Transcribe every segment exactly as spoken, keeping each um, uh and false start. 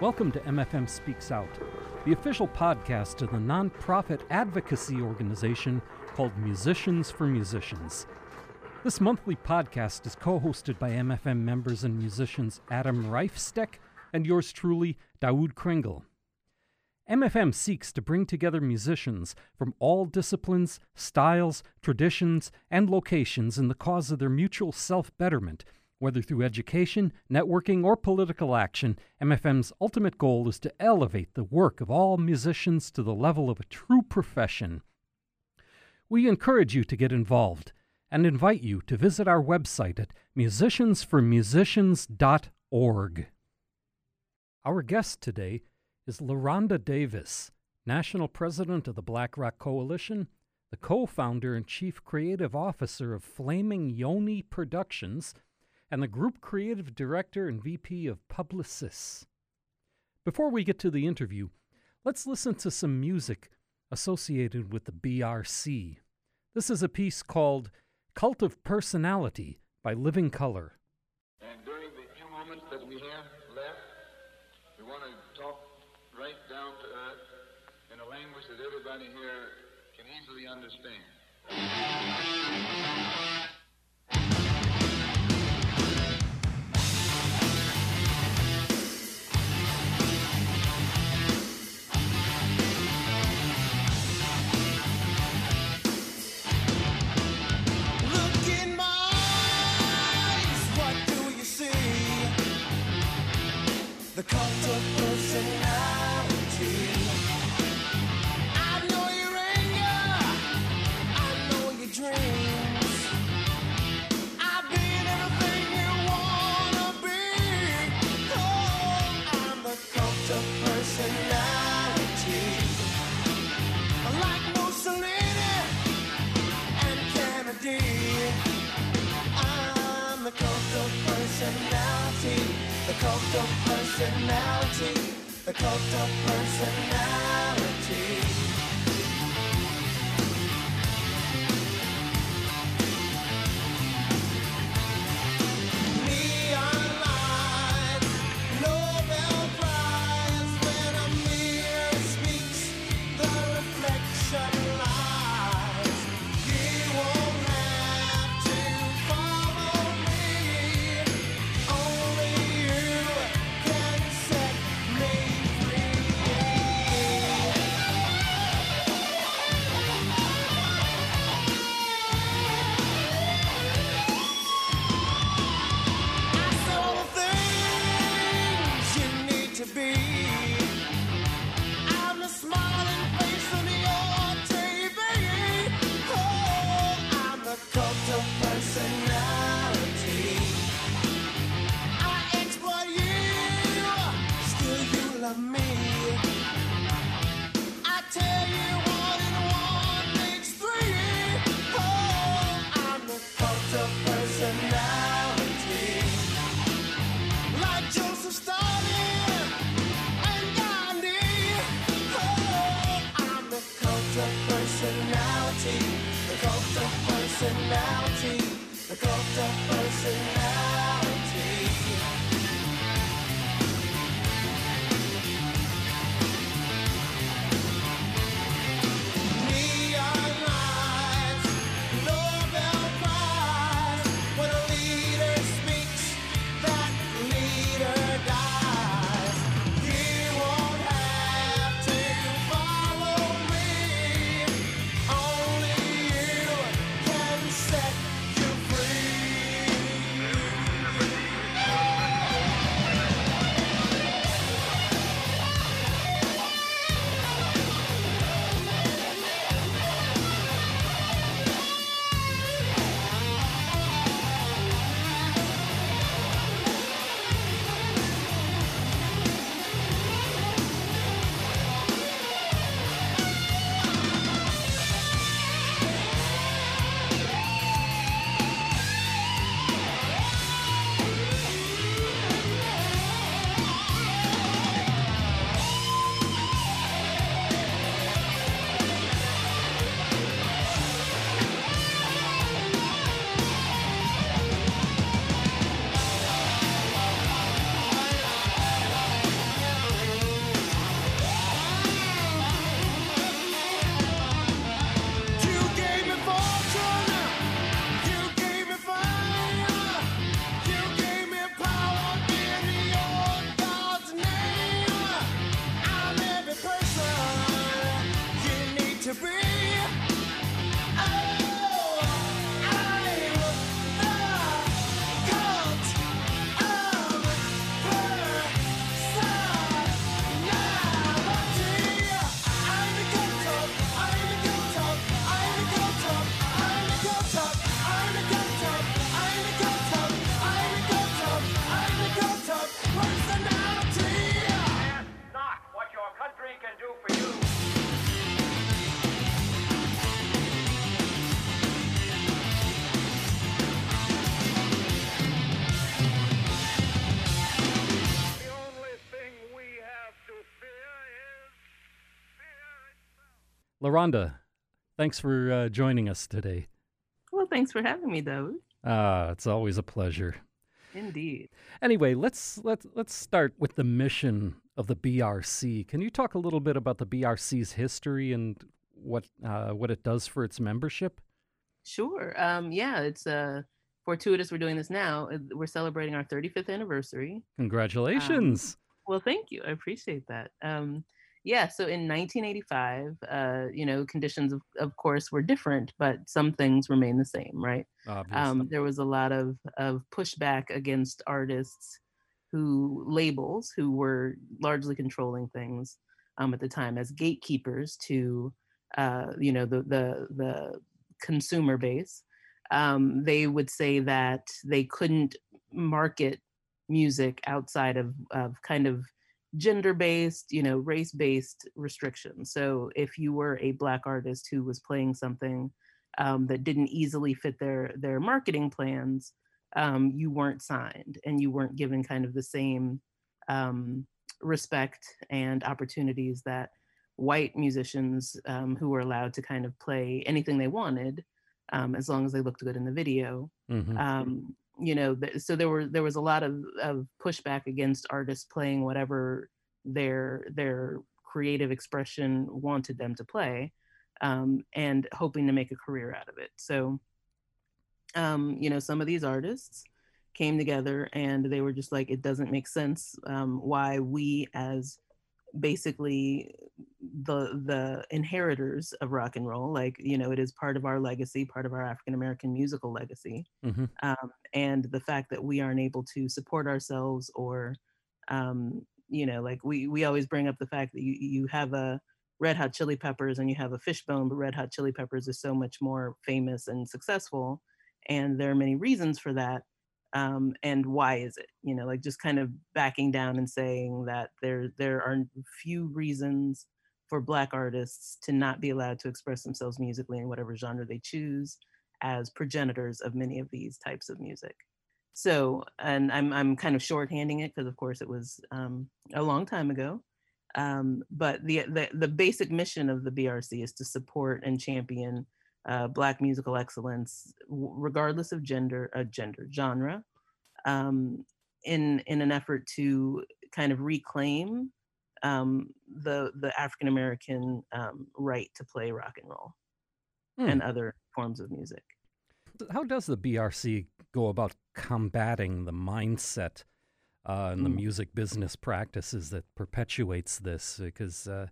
Welcome to M F M Speaks Out, the official podcast of the nonprofit advocacy organization called Musicians for Musicians. This monthly podcast is co-hosted by M F M members and musicians Adam Reifsteck and yours truly, Dawood Kringle. M F M seeks to bring together musicians from all disciplines, styles, traditions, and locations in the cause of their mutual self-betterment. Whether through education, networking, or political action, M F M's ultimate goal is to elevate the work of all musicians to the level of a true profession. We encourage you to get involved and invite you to visit our website at musicians for musicians dot org. Our guest today is LaRonda Davis, National President of the Black Rock Coalition, the co-founder and Chief Creative Officer of Flaming Yoni Productions, and the Group Creative Director and V P of Publicis. Before we get to the interview, let's listen to some music associated with the B R C. This is a piece called Cult of Personality by Living Color. And during the few moments that we have left, we want to talk right down to earth in a language that everybody here can easily understand. The cult of personality. I know your anger, I know your dreams. I've been everything you wanna be. Oh, I'm the cult of personality. Like Mussolini and Kennedy, I'm the cult of personality. The cult of personality, the cult of personality. Neon lights, Nobel Prize, when a mirror speaks, the reflection lies. You won't have to follow me, only personality, the cult of personality. Neon lights, Nobel Prize, when a leader speaks, that leader dies. You won't have to follow me, only you can set you free. LaRonda, thanks for uh, joining us today. Well, thanks for having me, Dawood. Ah, it's always a pleasure. Indeed. Anyway, let's let's let's start with the mission of the B R C. Can you talk a little bit about the B R C's history and what uh, what it does for its membership? Sure. Um, yeah, it's uh, fortuitous we're doing this now. We're celebrating our thirty-fifth anniversary. Congratulations. Um, well, thank you. I appreciate that. Um, yeah, so in nineteen eighty-five, uh, you know, conditions, of, of course, were different, but some things remain the same, right? Um, there was a lot of, of pushback against artists who, labels, who were largely controlling things um, at the time as gatekeepers to, uh, you know, the the the consumer base. Um, they would say that they couldn't market music outside of, of kind of gender-based, you know, race-based restrictions. So if you were a Black artist who was playing something um, that didn't easily fit their, their marketing plans, um, you weren't signed and you weren't given kind of the same um, respect and opportunities that white musicians um, who were allowed to kind of play anything they wanted, um, as long as they looked good in the video. Mm-hmm. Um, you know, th- so there were there was a lot of, of pushback against artists playing whatever their their creative expression wanted them to play, um, and hoping to make a career out of it. So, um, you know, some of these artists came together and they were just like, it doesn't make sense um, why we as basically the the inheritors of rock and roll, like, you know, it is part of our legacy, part of our African-American musical legacy. Mm-hmm. Um, and the fact that we aren't able to support ourselves or, um, you know, like we we always bring up the fact that you, you have a Red Hot Chili Peppers and you have a Fishbone, but Red Hot Chili Peppers is so much more famous and successful. And there are many reasons for that. Um, and why is it, you know, like just kind of backing down and saying that there there are few reasons for Black artists to not be allowed to express themselves musically in whatever genre they choose as progenitors of many of these types of music. So, and I'm I'm kind of shorthanding it because of course it was um, a long time ago, um, but the, the the basic mission of the B R C is to support and champion Uh, Black musical excellence, w- regardless of gender, uh, gender genre, um, in in an effort to kind of reclaim um, the the African American um, right to play rock and roll mm. and other forms of music. How does the B R C go about combating the mindset uh, and mm. the music business practices that perpetuates this? Because uh,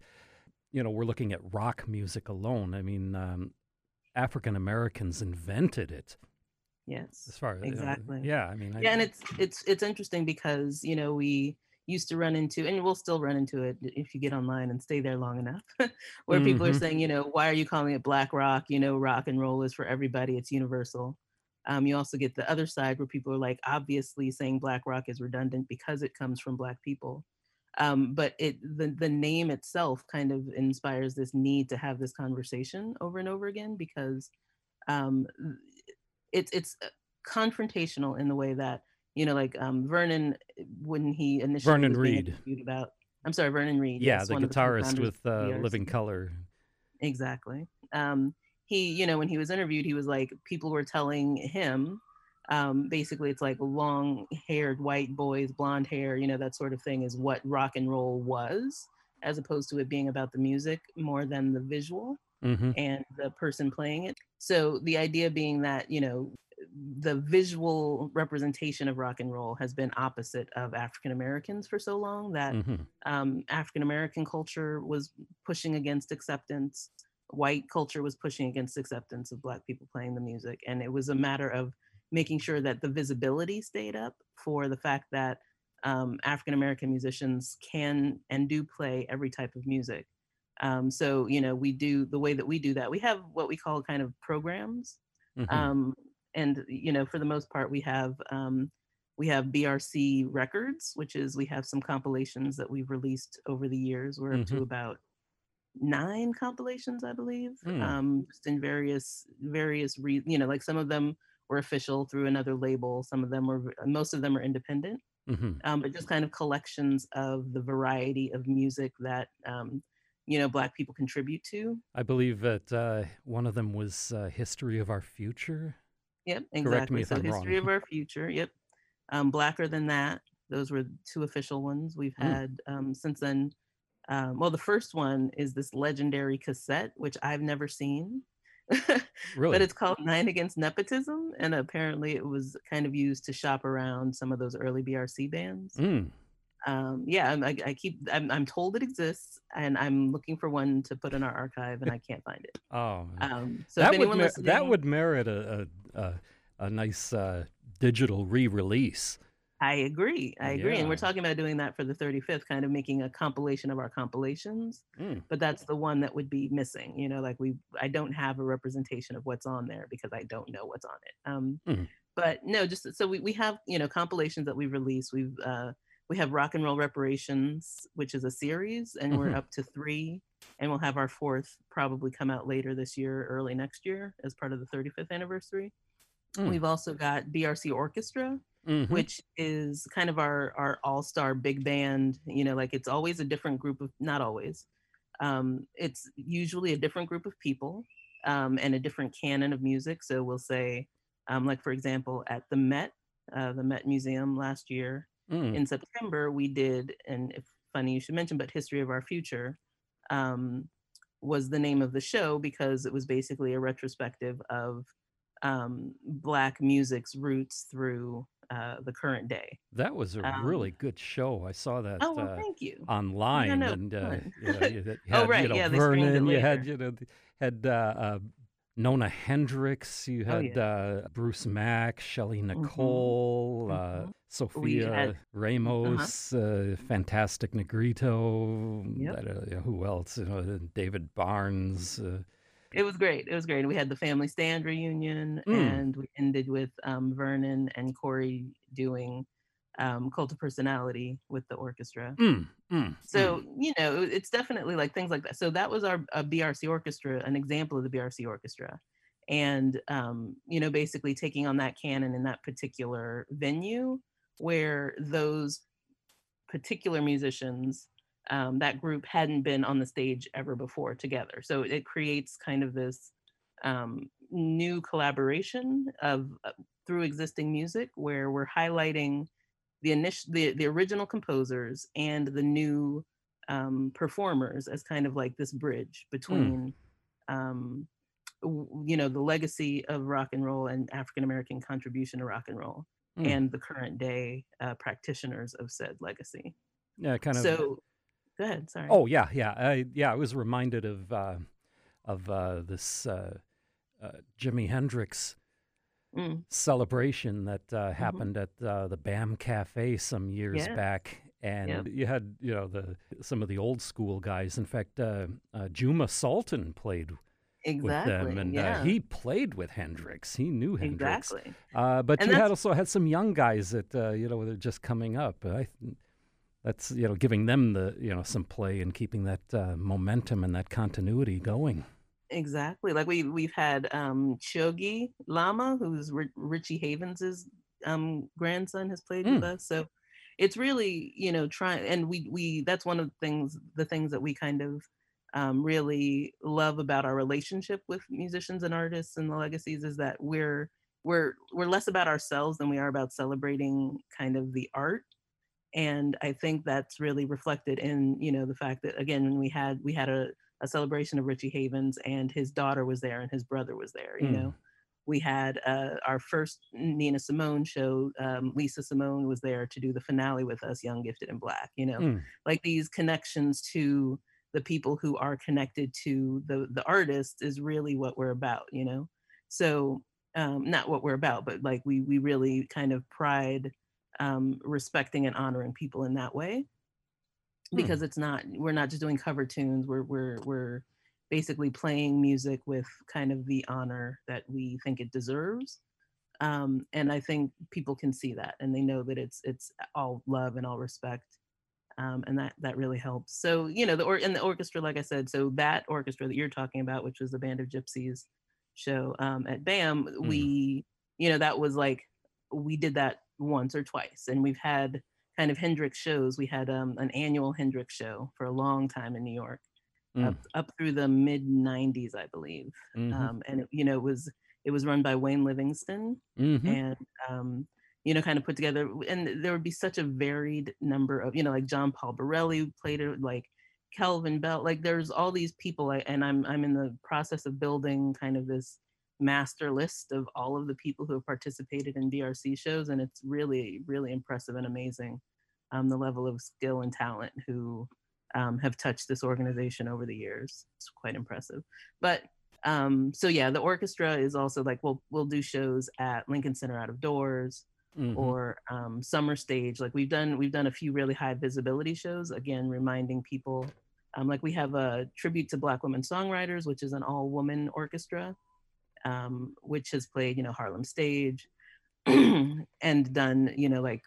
you know, we're looking at rock music alone. I mean. Um, African Americans invented it. Yes. As far as, exactly. Uh, yeah, I mean. I, yeah, and it's it's it's interesting because you know we used to run into, and we'll still run into it if you get online and stay there long enough, where mm-hmm. people are saying, you know, why are you calling it Black rock? You know, rock and roll is for everybody. It's universal. Um, you also get the other side where people are like, obviously, saying Black rock is redundant because it comes from Black people. Um, but it the, the name itself kind of inspires this need to have this conversation over and over again because um, it's it's confrontational in the way that, you know, like um, Vernon, when he initially Vernon was Reed. Interviewed about, I'm sorry, Vernon Reed. Yeah, the guitarist the with uh, Living Color. Exactly. Um, he, you know, when he was interviewed, he was like, people were telling him, Um, basically, it's like long-haired white boys, blonde hair, you know, that sort of thing is what rock and roll was, as opposed to it being about the music more than the visual mm-hmm. and the person playing it. So the idea being that, you know, the visual representation of rock and roll has been opposite of African Americans for so long that mm-hmm. um, African American culture was pushing against acceptance, white culture was pushing against acceptance of Black people playing the music, and it was a matter of making sure that the visibility stayed up for the fact that um, African-American musicians can and do play every type of music. Um, so, you know, we do the way that we do that. We have what we call kind of programs. Mm-hmm. Um, and, you know, for the most part, we have um, we have B R C Records, which is we have some compilations that we've released over the years. We're mm-hmm. up to about nine compilations, I believe, mm. um, just in various, various, re- you know, like some of them were official through another label. Some of them were, most of them are independent, mm-hmm. um, but just kind of collections of the variety of music that um, you know, Black people contribute to. I believe that uh, one of them was uh, History of Our Future. Yep, exactly. Correct me if so I'm History wrong. of Our Future, yep. Um, Blacker Than That. Those were two official ones we've had mm. um, since then. Um, well, the first one is this legendary cassette, which I've never seen. Really? But it's called Nine Against Nepotism. And apparently it was kind of used to shop around some of those early B R C bands. Mm. Um, yeah, I, I keep, I'm, I'm told it exists, and I'm looking for one to put in our archive, and I can't find it. Oh, um, so that, if anyone would, mer- that would merit a, a, a nice uh, digital re-release. I agree. I agree. Yeah. And we're talking about doing that for the thirty-fifth, kind of making a compilation of our compilations. Mm. But that's the one that would be missing. You know, like we, I don't have a representation of what's on there because I don't know what's on it. Um, mm. But no, just so we, we have, you know, compilations that we've released. We've, uh, we have Rock and Roll Reparations, which is a series, and mm-hmm. we're up to three. And we'll have our fourth probably come out later this year, early next year, as part of the thirty-fifth anniversary. Mm. We've also got B R C Orchestra. Mm-hmm. Which is kind of our, our all-star big band, you know, like it's always a different group of, not always, um, it's usually a different group of people um, and a different canon of music. So we'll say, um, like, for example, at the Met, uh, the Met Museum last year mm. in September, we did, and if funny you should mention, but History of Our Future um, was the name of the show because it was basically a retrospective of um, Black music's roots through Uh, the current day. That was a um, really good show. I saw that. Oh, well, uh, thank you. Online, yeah, no, and uh, you know, you had, oh right, you know, yeah, Vernon, you had you know had uh, uh, Nona Hendryx, you had oh, yeah. uh, Bruce Mack, Shelly Nicole, mm-hmm. uh, mm-hmm. Sophia had, Ramos, uh-huh. uh, Fantastic Negrito. Yep. I don't know, who else? You know, David Barnes. Uh, It was great. It was great. We had the Family Stand reunion, mm. and we ended with um, Vernon and Corey doing um, Cult of Personality with the orchestra. Mm. Mm. So, mm. you know, it, it's definitely like things like that. So that was our a B R C Orchestra, an example of the B R C Orchestra. And, um, you know, basically taking on that canon in that particular venue where those particular musicians Um, that group hadn't been on the stage ever before together. So it creates kind of this um, new collaboration of uh, through existing music where we're highlighting the, initial, the, the original composers and the new um, performers as kind of like this bridge between, mm. um, w- you know, the legacy of rock and roll and African-American contribution to rock and roll mm. and the current day uh, practitioners of said legacy. Yeah, kind of. So, Go ahead, sorry. Oh, yeah, yeah. I, yeah, I was reminded of uh, of uh, this uh, uh, Jimi Hendrix mm. celebration that uh, mm-hmm. happened at uh, the B A M Cafe some years yeah. back. And yep. you had, you know, the some of the old school guys. In fact, uh, uh, Juma Sultan played exactly. with them. And yeah. uh, he played with Hendrix. He knew Hendrix. Exactly. Uh, but and you that's... had also had some young guys that, uh, you know, they're just coming up. I That's, you know, giving them the, you know, some play and keeping that uh, momentum and that continuity going. Exactly. Like we, we've had um, Chogi Lama, who's R- Richie Havens' um, grandson, has played mm. with us. So it's really, you know, trying, and we, we, that's one of the things, the things that we kind of um, really love about our relationship with musicians and artists and the legacies is that we're, we're, we're less about ourselves than we are about celebrating kind of the art. And I think that's really reflected in, you know, the fact that, again, when we had we had a, a celebration of Richie Havens and his daughter was there and his brother was there, you mm. know. We had uh, our first Nina Simone show. Um, Lisa Simone was there to do the finale with us, Young, Gifted, and Black, you know. Mm. Like these connections to the people who are connected to the, the artist is really what we're about, you know. So um, not what we're about, but like we we really kind of pride Um, respecting and honoring people in that way, because hmm. it's not we're not just doing cover tunes. We're we're we're basically playing music with kind of the honor that we think it deserves, um, and I think people can see that and they know that it's it's all love and all respect, um, and that that really helps. So you know the or in the orchestra, like I said, so that orchestra that you're talking about, which was the Band of Gypsies show um, at B A M, hmm. we you know that was like we did that once or twice, and we've had kind of Hendrix shows. We had um, an annual Hendrix show for a long time in New York, mm. up, up through the mid nineties, I believe. Mm-hmm. Um, and it, you know, it was it was run by Wayne Livingston, mm-hmm. and um, you know, kind of put together. And there would be such a varied number of, you know, like John Paul Barelli played it, like Kelvin Bell, like there's all these people. I, and I'm I'm in the process of building kind of this master list of all of the people who have participated in B R C shows, and it's really, really impressive and amazing, um, the level of skill and talent who um, have touched this organization over the years. It's quite impressive. But um, so yeah, the orchestra is also like, we'll we'll do shows at Lincoln Center Out of Doors, mm-hmm. or um, Summer Stage. Like we've done we've done a few really high visibility shows, again reminding people, um, like we have a tribute to Black women songwriters, which is an all-woman orchestra. Um, which has played, you know, Harlem Stage and done, you know, like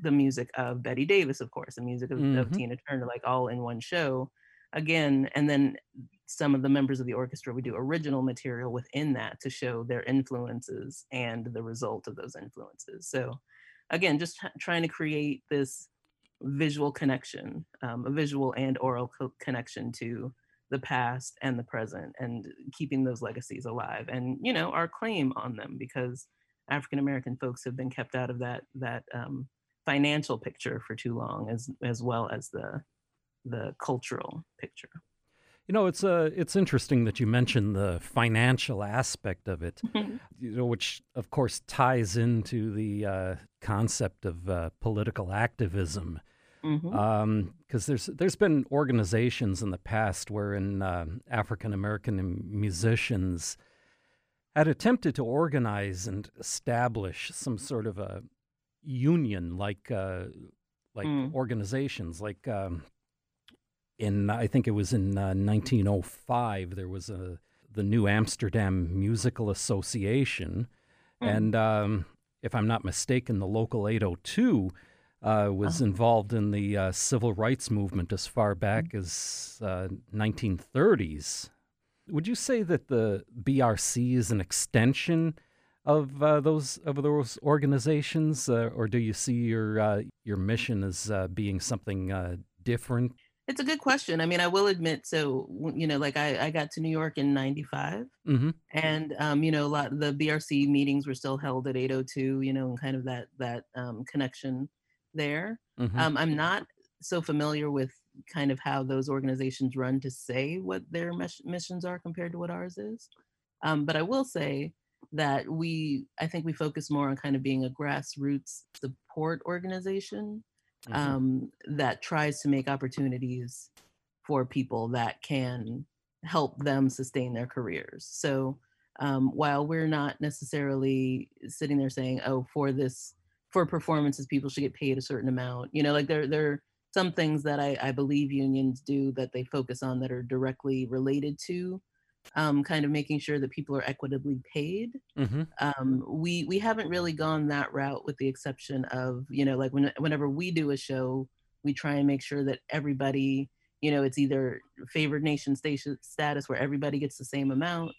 the music of Betty Davis, of course, the music of, mm-hmm. of Tina Turner, like all in one show again. And then some of the members of the orchestra would do original material within that to show their influences and the result of those influences. So again, just t- trying to create this visual connection, um, a visual and oral co- connection to the past and the present, and keeping those legacies alive, and you know, our claim on them, because African American folks have been kept out of that that um, financial picture for too long, as as well as the the cultural picture. You know, it's uh, it's interesting that you mentioned the financial aspect of it, you know, which of course ties into the uh, concept of uh, political activism. Because mm-hmm. um, there's there's been organizations in the past wherein uh, African American musicians had attempted to organize and establish some sort of a union, like uh, like mm. organizations. Like um, in I think it was in uh, nineteen oh five there was a the New Amsterdam Musical Association, mm. and um, if I'm not mistaken, the Local eight oh two. Uh, was oh. involved in the uh, civil rights movement as far back mm-hmm. as uh, nineteen thirties. Would you say that the B R C is an extension of uh, those of those organizations, uh, or do you see your uh, your mission as uh, being something uh, different? It's a good question. I mean, I will admit, so you know, like I, I got to New York in ninety-five, mm-hmm. and um, you know, a lot the B R C meetings were still held at eight oh two, you know, and kind of that that um, connection there. Mm-hmm. Um, I'm not so familiar with kind of how those organizations run to say what their mes- missions are compared to what ours is. Um, but I will say that we, I think we focus more on kind of being a grassroots support organization, mm-hmm. um, that tries to make opportunities for people that can help them sustain their careers. So um, while we're not necessarily sitting there saying, oh, for this for performances, people should get paid a certain amount. You know, like there, there are some things that I, I believe unions do that they focus on that are directly related to um, kind of making sure that people are equitably paid. Mm-hmm. Um, we we haven't really gone that route, with the exception of, you know, like when, whenever we do a show, we try and make sure that everybody, you know, it's either favored nation station status where everybody gets the same amount,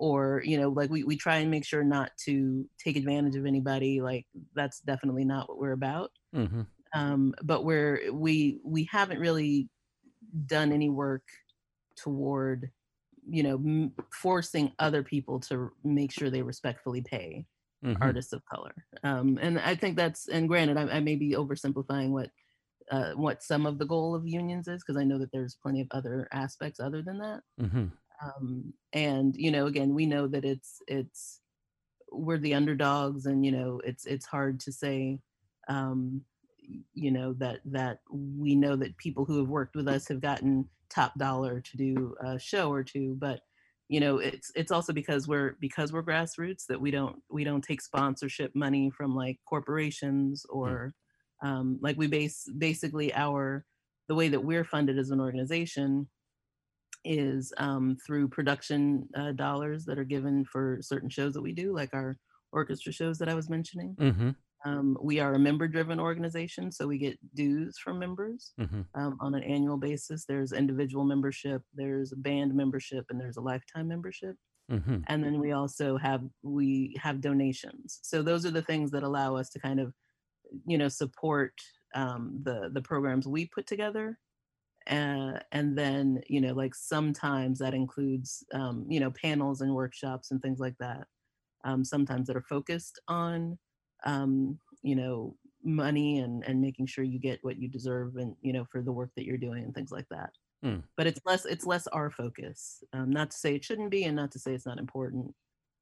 or, you know, like we, we try and make sure not to take advantage of anybody. Like that's definitely not what we're about. Mm-hmm. Um, but we're, we, we haven't really done any work toward, you know, m- forcing other people to make sure they respectfully pay mm-hmm. artists of color. Um, and I think that's, and granted, I, I may be oversimplifying what, uh, what some of the goal of unions is, 'cause I know that there's plenty of other aspects other than that. Mm-hmm. Um, and, you know, again, we know that it's, it's, we're the underdogs, and, you know, it's, it's hard to say, um, you know, that, that we know that people who have worked with us have gotten top dollar to do a show or two, but, you know, it's, it's also because we're, because we're grassroots, that we don't, we don't take sponsorship money from like corporations or, mm-hmm. um, like we base basically our, the way that we're funded as an organization is um, through production uh, dollars that are given for certain shows that we do, like our orchestra shows that I was mentioning. Mm-hmm. Um, we are a member-driven organization, so we get dues from members mm-hmm. um, on an annual basis. There's individual membership, there's a band membership, and there's a lifetime membership. Mm-hmm. And then we also have, we have donations. So those are the things that allow us to kind of, you know, support um, the the programs we put together. And, and then, you know, like sometimes that includes, um, you know, panels and workshops and things like that. Um, sometimes that are focused on, um, you know, money and, and making sure you get what you deserve and, you know, for the work that you're doing and things like that. Mm. But it's less, it's less our focus. Um, not to say it shouldn't be and not to say it's not important.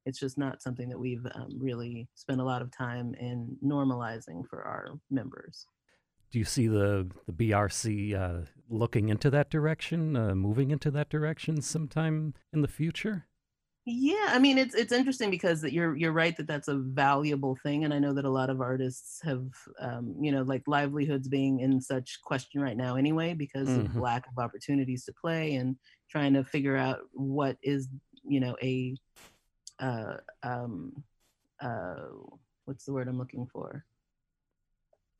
It's just not something that we've um, really spent a lot of time in normalizing for our members. Do you see the, the B R C uh, looking into that direction, uh, moving into that direction sometime in the future? Yeah, I mean, it's it's interesting because you're you're right that that's a valuable thing. And I know that a lot of artists have, um, you know, like livelihoods being in such question right now anyway, because mm-hmm. of lack of opportunities to play and trying to figure out what is, you know, a, uh, um, uh, what's the word I'm looking for?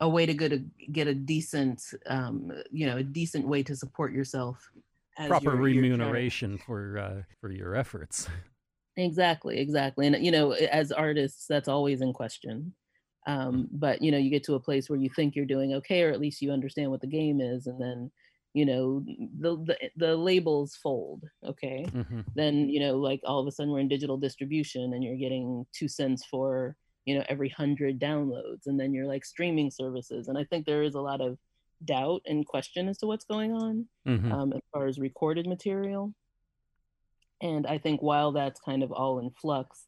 A way to get a, get a decent, um, you know, a decent way to support yourself. As proper your, remuneration your for uh, for your efforts. Exactly, exactly. And, you know, as artists, that's always in question. Um, mm-hmm. But, you know, you get to a place where you think you're doing okay, or at least you understand what the game is. And then, you know, the the, the labels fold, okay? Mm-hmm. Then, you know, like all of a sudden we're in digital distribution and you're getting two cents for, you know, every hundred downloads, and then you're like streaming services. And I think there is a lot of doubt and question as to what's going on mm-hmm. um, as far as recorded material. And I think while that's kind of all in flux,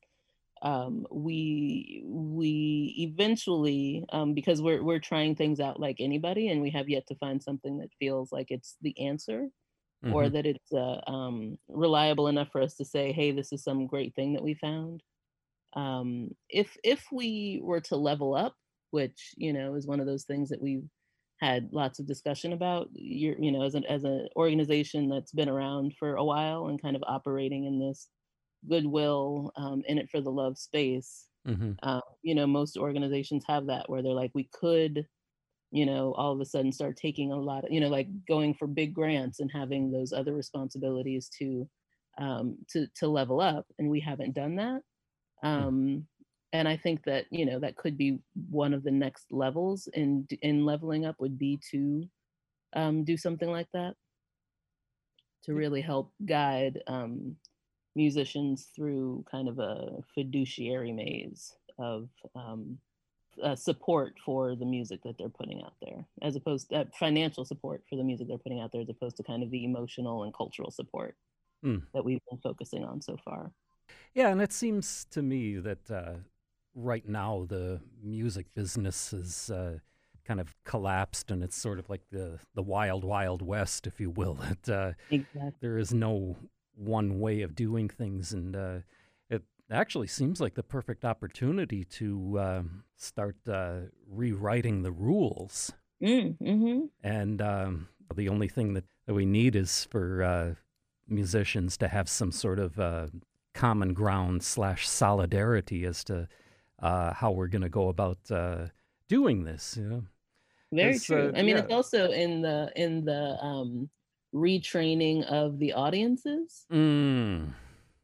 um, we we eventually, um, because we're we're trying things out like anybody, and we have yet to find something that feels like it's the answer, mm-hmm. or that it's uh, um, reliable enough for us to say, hey, this is some great thing that we found. Um, if if we were to level up, which, you know, is one of those things that we've had lots of discussion about, you you know, as an as an organization that's been around for a while and kind of operating in this goodwill, um, in it for the love space, mm-hmm. uh, you know, most organizations have that where they're like, we could, you know, all of a sudden start taking a lot of, you know, like going for big grants and having those other responsibilities to, um, to, to level up. And we haven't done that. Um, and I think that, you know, that could be one of the next levels in, in leveling up would be to um, do something like that, to really help guide um, musicians through kind of a fiduciary maze of um, uh, support for the music that they're putting out there, as opposed to uh, financial support for the music they're putting out there, as opposed to kind of the emotional and cultural support mm. that we've been focusing on so far. Yeah, and it seems to me that uh, right now the music business is uh, kind of collapsed, and it's sort of like the, the wild, wild west, if you will. That uh, exactly. There is no one way of doing things, and uh, it actually seems like the perfect opportunity to uh, start uh, rewriting the rules. Mm, mm-hmm. And um, the only thing that, that we need is for uh, musicians to have some sort of uh, common ground slash solidarity as to uh, how we're going to go about uh, doing this. You know? Very it's, true. Uh, I mean, yeah. It's also in the in the um, retraining of the audiences, mm.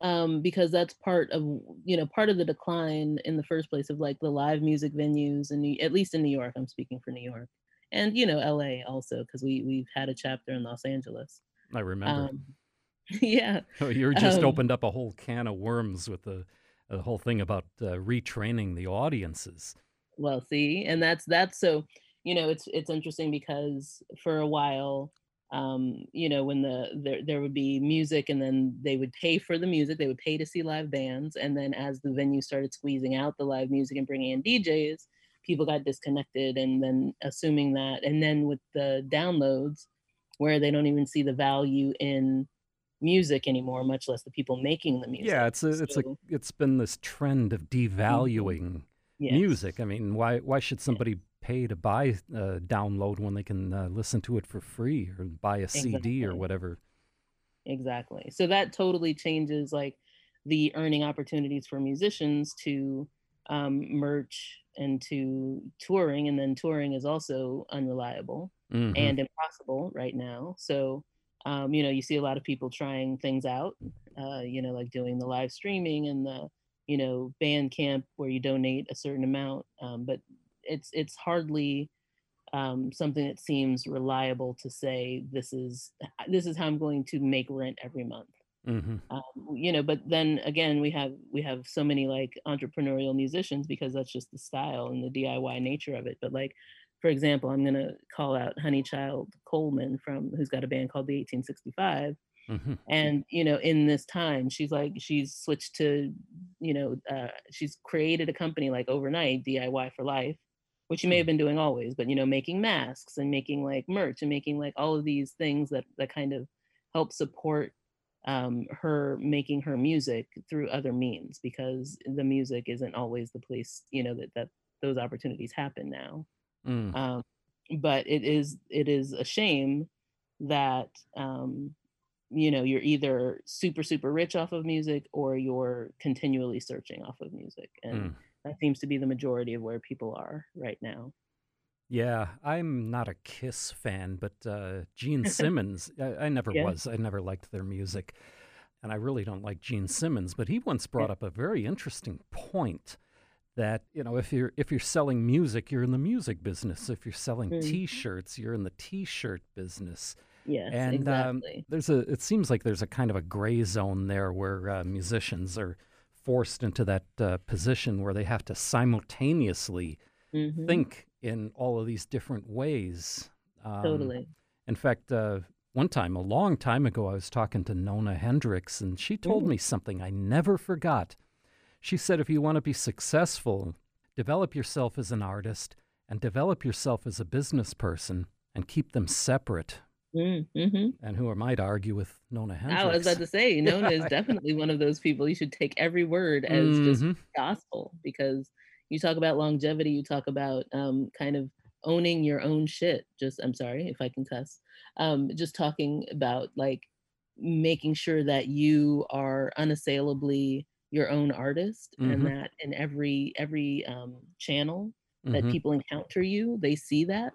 um, because that's part of, you know, part of the decline in the first place of like the live music venues, and at least in New York, I'm speaking for New York, and, you know, L A also, because we we've had a chapter in Los Angeles. I remember. Um, Yeah. Oh, you just um, opened up a whole can of worms with the, the whole thing about uh, retraining the audiences. Well, see, and that's that's so, you know, it's it's interesting because for a while, um, you know, when the there, there would be music, and then they would pay for the music, they would pay to see live bands. And then as the venue started squeezing out the live music and bringing in D Js, people got disconnected. And then assuming that, and then with the downloads where they don't even see the value in music anymore, much less the people making the music. Yeah, it's a, it's so, a, it's been this trend of devaluing yes. music. I mean, why why should somebody yeah. pay to buy a download when they can uh, listen to it for free, or buy a exactly. C D or whatever? Exactly. So that totally changes like the earning opportunities for musicians to um, merch and to touring, and then touring is also unreliable mm-hmm. and impossible right now. So. Um, you know, you see a lot of people trying things out, uh, you know, like doing the live streaming and the, you know, Bandcamp where you donate a certain amount. Um, but it's it's hardly um, something that seems reliable to say, this is, this is how I'm going to make rent every month. Mm-hmm. Um, you know, but then again, we have we have so many like entrepreneurial musicians, because that's just the style and the D I Y nature of it. But like, for example, I'm gonna call out Honeychild Coleman from who's got a band called the eighteen sixty-five. Mm-hmm. And you know, in this time, she's like she's switched to, you know, uh, she's created a company like overnight, D I Y for life, which she may have been doing always, but you know, making masks and making like merch and making like all of these things that that kind of help support. Um, her making her music through other means, because the music isn't always the place, you know, that, that those opportunities happen now. Mm. Um, but it is it is a shame that, um, you know, you're either super, super rich off of music or you're continually searching off of music. And mm. that seems to be the majority of where people are right now. Yeah, I'm not a Kiss fan, but uh, Gene Simmons, I, I never yeah. was. I never liked their music. And I really don't like Gene Simmons, but he once brought yeah. up a very interesting point that, you know, if you're if you're selling music, you're in the music business. If you're selling mm-hmm. T-shirts, you're in the T-shirt business. Yes, and, exactly. Um, there's a, it seems like there's a kind of a gray zone there where uh, musicians are forced into that uh, position where they have to simultaneously mm-hmm. think in all of these different ways. Um, totally. In fact, uh, one time, a long time ago, I was talking to Nona Hendryx, and she told mm. me something I never forgot. She said, if you want to be successful, develop yourself as an artist and develop yourself as a business person and keep them separate. Mm, mm-hmm. And who might argue with Nona Hendryx? I was about to say, Nona is definitely one of those people. You should take every word as mm-hmm. just gospel, because you talk about longevity, you talk about um, kind of owning your own shit. Just, I'm sorry if I can cuss, um, just talking about like making sure that you are unassailably your own artist mm-hmm. and that in every every um, channel that mm-hmm. people encounter you, they see that.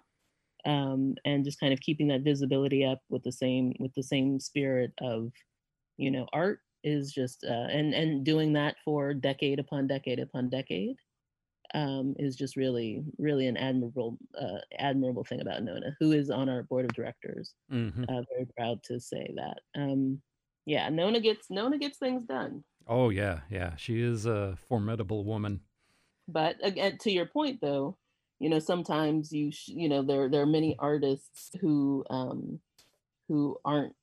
Um, and just kind of keeping that visibility up with the same with the same spirit of, you know, art is just, uh, and, and doing that for decade upon decade upon decade. Um, is just really, really an admirable, uh, admirable thing about Nona, who is on our board of directors. Mm-hmm. Uh, very proud to say that. Um, yeah, Nona gets Nona gets things done. Oh yeah, yeah, she is a formidable woman. But again, to your point though, you know, sometimes you sh- you know there there are many artists who um, who aren't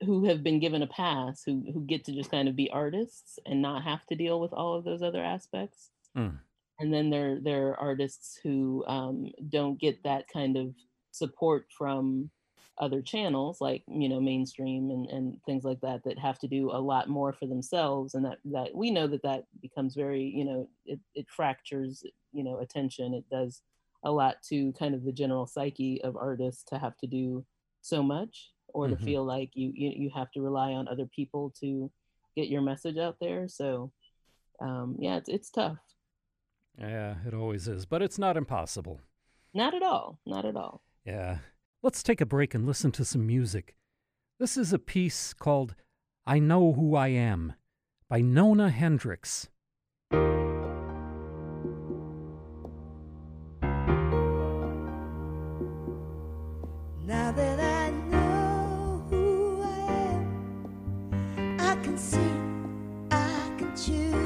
who have been given a pass, who who get to just kind of be artists and not have to deal with all of those other aspects. Mm. And then there, there are artists who um, don't get that kind of support from other channels, like, you know, mainstream and, and things like that, that have to do a lot more for themselves. And that, that we know that that becomes very, you know, it, it fractures, you know, attention. It does a lot to kind of the general psyche of artists to have to do so much, or mm-hmm. to feel like you, you you have to rely on other people to get your message out there. So, um, yeah, it's it's tough. Yeah, it always is, but it's not impossible. Not at all. Not at all. Yeah. Let's take a break and listen to some music. This is a piece called I Know Who I Am by Nona Hendryx. Now that I know who I am, I can see, I can choose.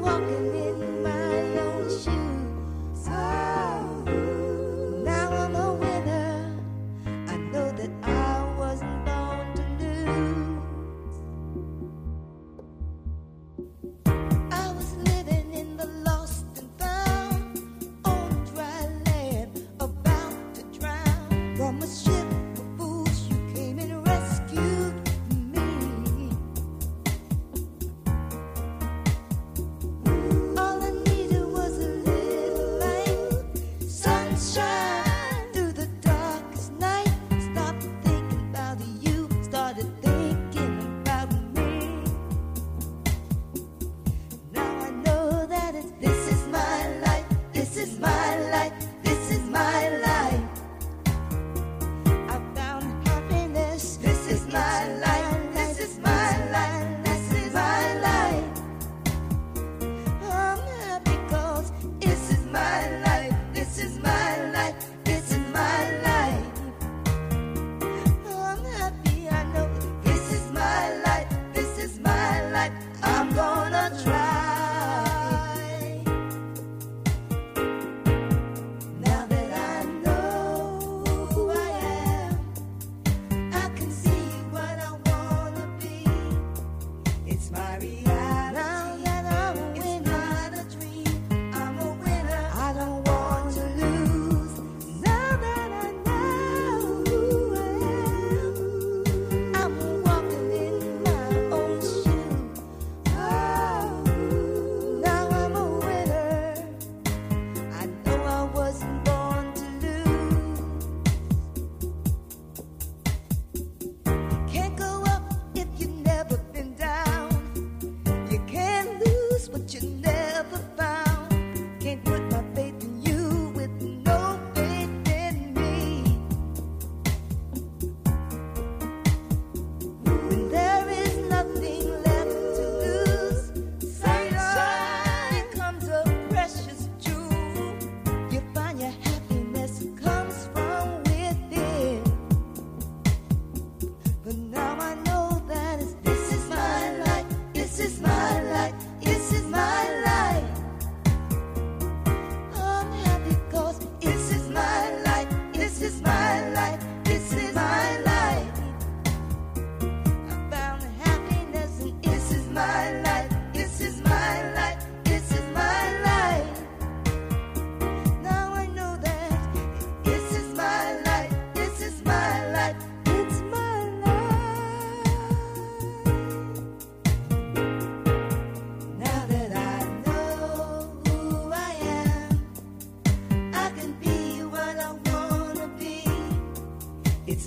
Walking in my own shoes.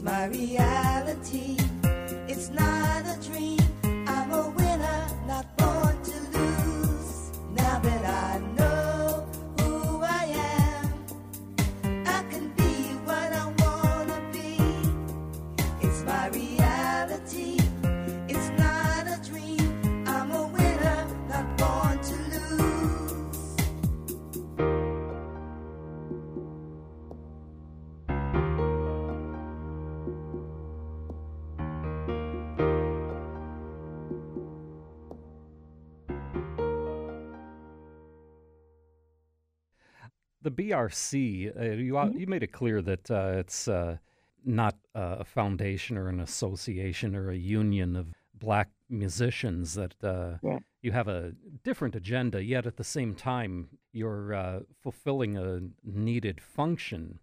my reality. It's not a dream. I'm a winner, not born to lose. Now that I know who I am, I can be what I wanna be. It's my reality. It's not a dream. I'm a winner, not born to The B R C, uh, you, mm-hmm. you made it clear that uh, it's uh, not uh, a foundation or an association or a union of black musicians, that uh, yeah. you have a different agenda, yet at the same time you're uh, fulfilling a needed function.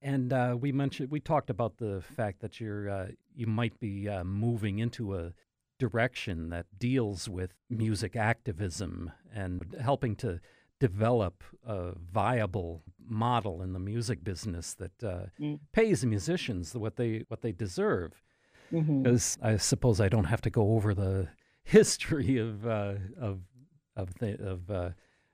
And uh, we mentioned, we talked about the fact that you're uh, you might be uh, moving into a direction that deals with music activism and helping to develop a viable model in the music business that uh, mm. pays musicians what they what they deserve. Mm-hmm. 'Cause I suppose I don't have to go over the history of uh, of of the, of uh,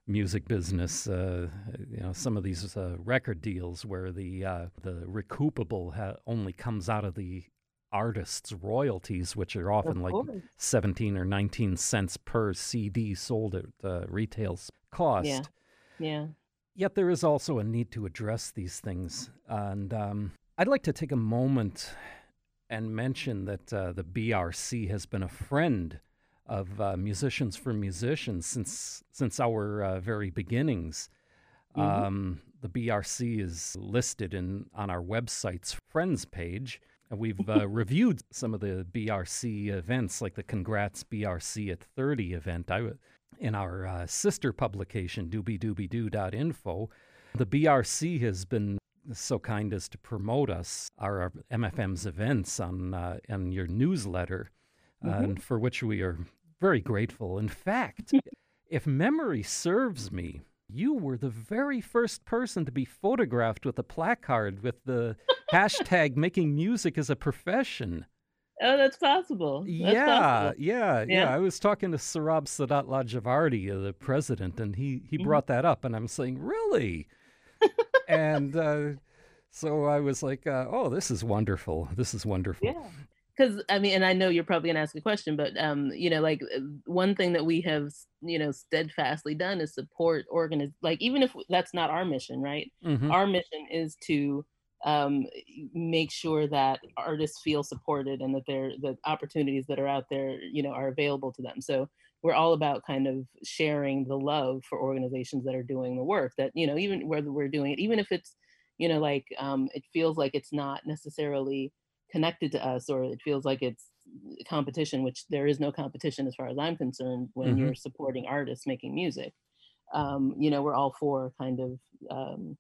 music business. Uh, you know, some of these uh, record deals where the uh, the recoupable ha- only comes out of the artist's royalties, which are often like seventeen or nineteen cents per C D sold at uh, retail cost. Yeah. yeah. Yet there is also a need to address these things. And um, I'd like to take a moment and mention that uh, the B R C has been a friend of uh, Musicians for Musicians since since our uh, very beginnings. Mm-hmm. Um, the B R C is listed in on our website's friends page. We've uh, reviewed some of the B R C events, like the Congrats B R C at thirty event. I, in our uh, sister publication, doobie doobie doo dot info, the B R C has been so kind as to promote us, our, our M F M's events on uh, on your newsletter, mm-hmm. uh, and for which we are very grateful. In fact, if memory serves me, you were the very first person to be photographed with a placard with the hashtag making music as a profession. Oh, that's possible. That's yeah, possible. yeah, yeah, yeah. I was talking to Sarab Sadat Lajavardi, uh, the president, and he, he mm-hmm. brought that up, and I'm saying, really? and uh, so I was like, uh, oh, this is wonderful. This is wonderful. Yeah. Because, I mean, and I know you're probably going to ask a question, but, um, you know, like one thing that we have, you know, steadfastly done is support organiz- like, even if that's not our mission, right? Mm-hmm. Our mission is to um, make sure that artists feel supported and that they're, the opportunities that are out there, you know, are available to them. So we're all about kind of sharing the love for organizations that are doing the work that, you know, even whether we're doing it, even if it's, you know, like um, it feels like it's not necessarily connected to us, or it feels like it's competition, which there is no competition as far as I'm concerned when mm-hmm. you're supporting artists making music. Um, you know, we're all for kind of um,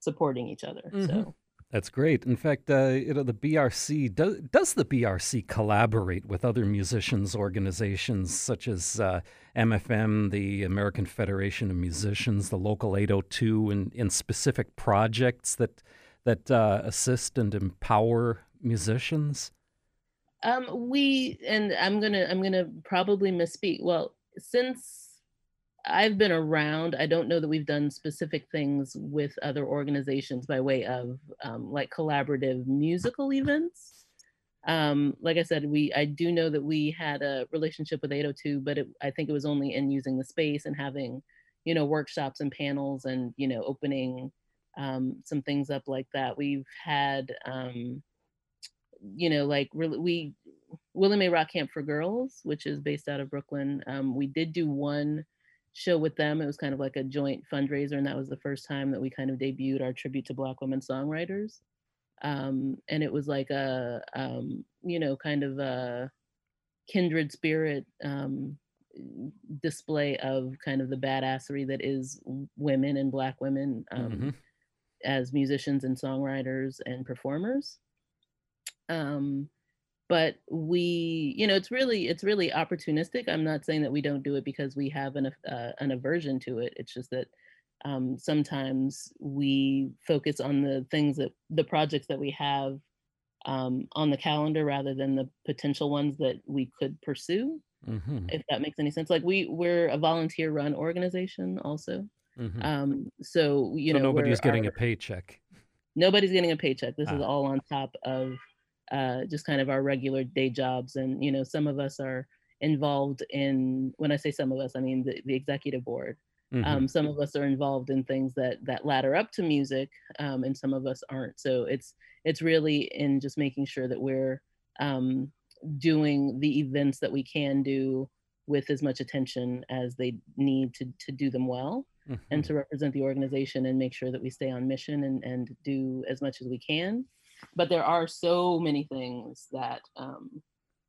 supporting each other. Mm-hmm. So that's great. In fact, uh, you know, the B R C, do, does the B R C collaborate with other musicians organizations such as uh, M F M, the American Federation of Musicians, the Local eight oh two, in, in specific projects that, that uh, assist and empower musicians? Um, we, and I'm going to, I'm going to probably misspeak. Well, since I've been around, I don't know that we've done specific things with other organizations by way of um, like collaborative musical events. Um, like I said, we, I do know that we had a relationship with eight oh two, but it, I think it was only in using the space and having, you know, workshops and panels and, you know, opening um, some things up like that. We've had, um, you know, like really, we, William A. Rock Camp for Girls, which is based out of Brooklyn. Um, we did do one show with them. It was kind of like a joint fundraiser. And that was the first time that we kind of debuted our tribute to Black women songwriters. Um, and it was like a, um, you know, kind of a kindred spirit um, display of kind of the badassery that is women and Black women um, mm-hmm. as musicians and songwriters and performers. Um, but we, you know, it's really, it's really opportunistic. I'm not saying that we don't do it because we have an, uh, an aversion to it. It's just that, um, sometimes we focus on the things that the projects that we have um, on the calendar rather than the potential ones that we could pursue, mm-hmm. if that makes any sense. Like we, we're a volunteer run organization also. Mm-hmm. Um, so, you so know, nobody's getting our, a paycheck. Nobody's getting a paycheck. This ah. is all on top of uh, just kind of our regular day jobs. And, you know, some of us are involved in, when I say some of us, I mean the, the executive board. Mm-hmm. Um, some of us are involved in things that that ladder up to music, um, and some of us aren't. So it's it's really in just making sure that we're um, doing the events that we can do with as much attention as they need to to do them well, mm-hmm. and to represent the organization and make sure that we stay on mission and, and do as much as we can. But there are so many things that um,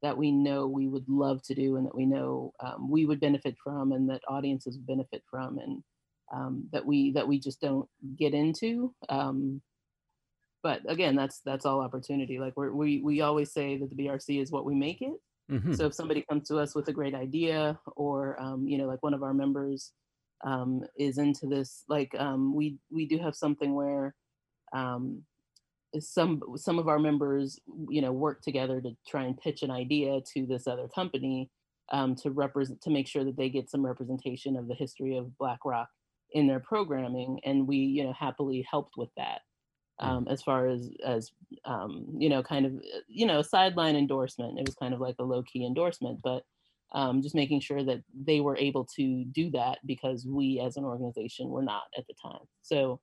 that we know we would love to do and that we know um, we would benefit from and that audiences benefit from and um, that we that we just don't get into. Um, but again, that's that's all opportunity. Like we're, we we always say that the B R C is what we make it. Mm-hmm. So if somebody comes to us with a great idea or, um, you know, like one of our members um, is into this, like um, we we do have something where um, some some of our members, you know, work together to try and pitch an idea to this other company um, to represent, to make sure that they get some representation of the history of Black Rock in their programming. And we, you know, happily helped with that. Um, as far as, as um, you know, kind of, you know, sideline endorsement. It was kind of like a low key endorsement, but um, just making sure that they were able to do that because we as an organization were not at the time. So,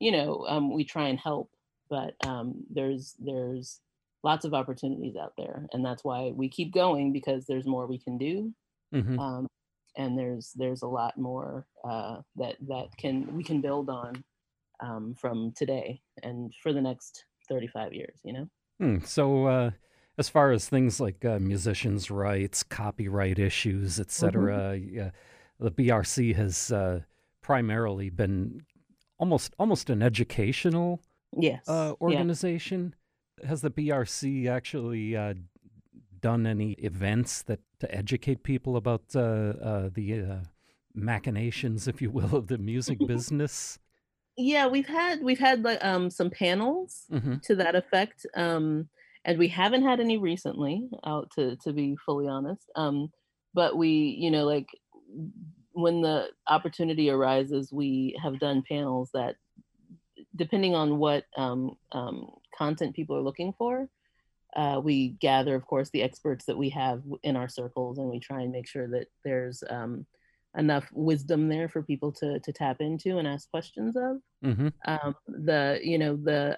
you know, um, we try and help, but um, there's there's lots of opportunities out there. And that's why we keep going, because there's more we can do. Mm-hmm. Um, and there's there's a lot more uh, that, that can we can build on. Um, from today and for the next thirty-five years, you know? Hmm. So uh, as far as things like uh, musicians' rights, copyright issues, et cetera, mm-hmm. uh, the B R C has uh, primarily been almost almost an educational yes. uh, organization. Yeah. Has the B R C actually uh, done any events that to educate people about uh, uh, the uh, machinations, if you will, of the music business? Yeah, we've had we've had like um, some panels mm-hmm. to that effect, um, and we haven't had any recently. Out to to be fully honest, um, but we, you know, like when the opportunity arises, we have done panels that, depending on what um, um, content people are looking for, uh, we gather, of course, the experts that we have in our circles, and we try and make sure that there's Um, enough wisdom there for people to to tap into and ask questions of. Mm-hmm. Um, the, you know, the,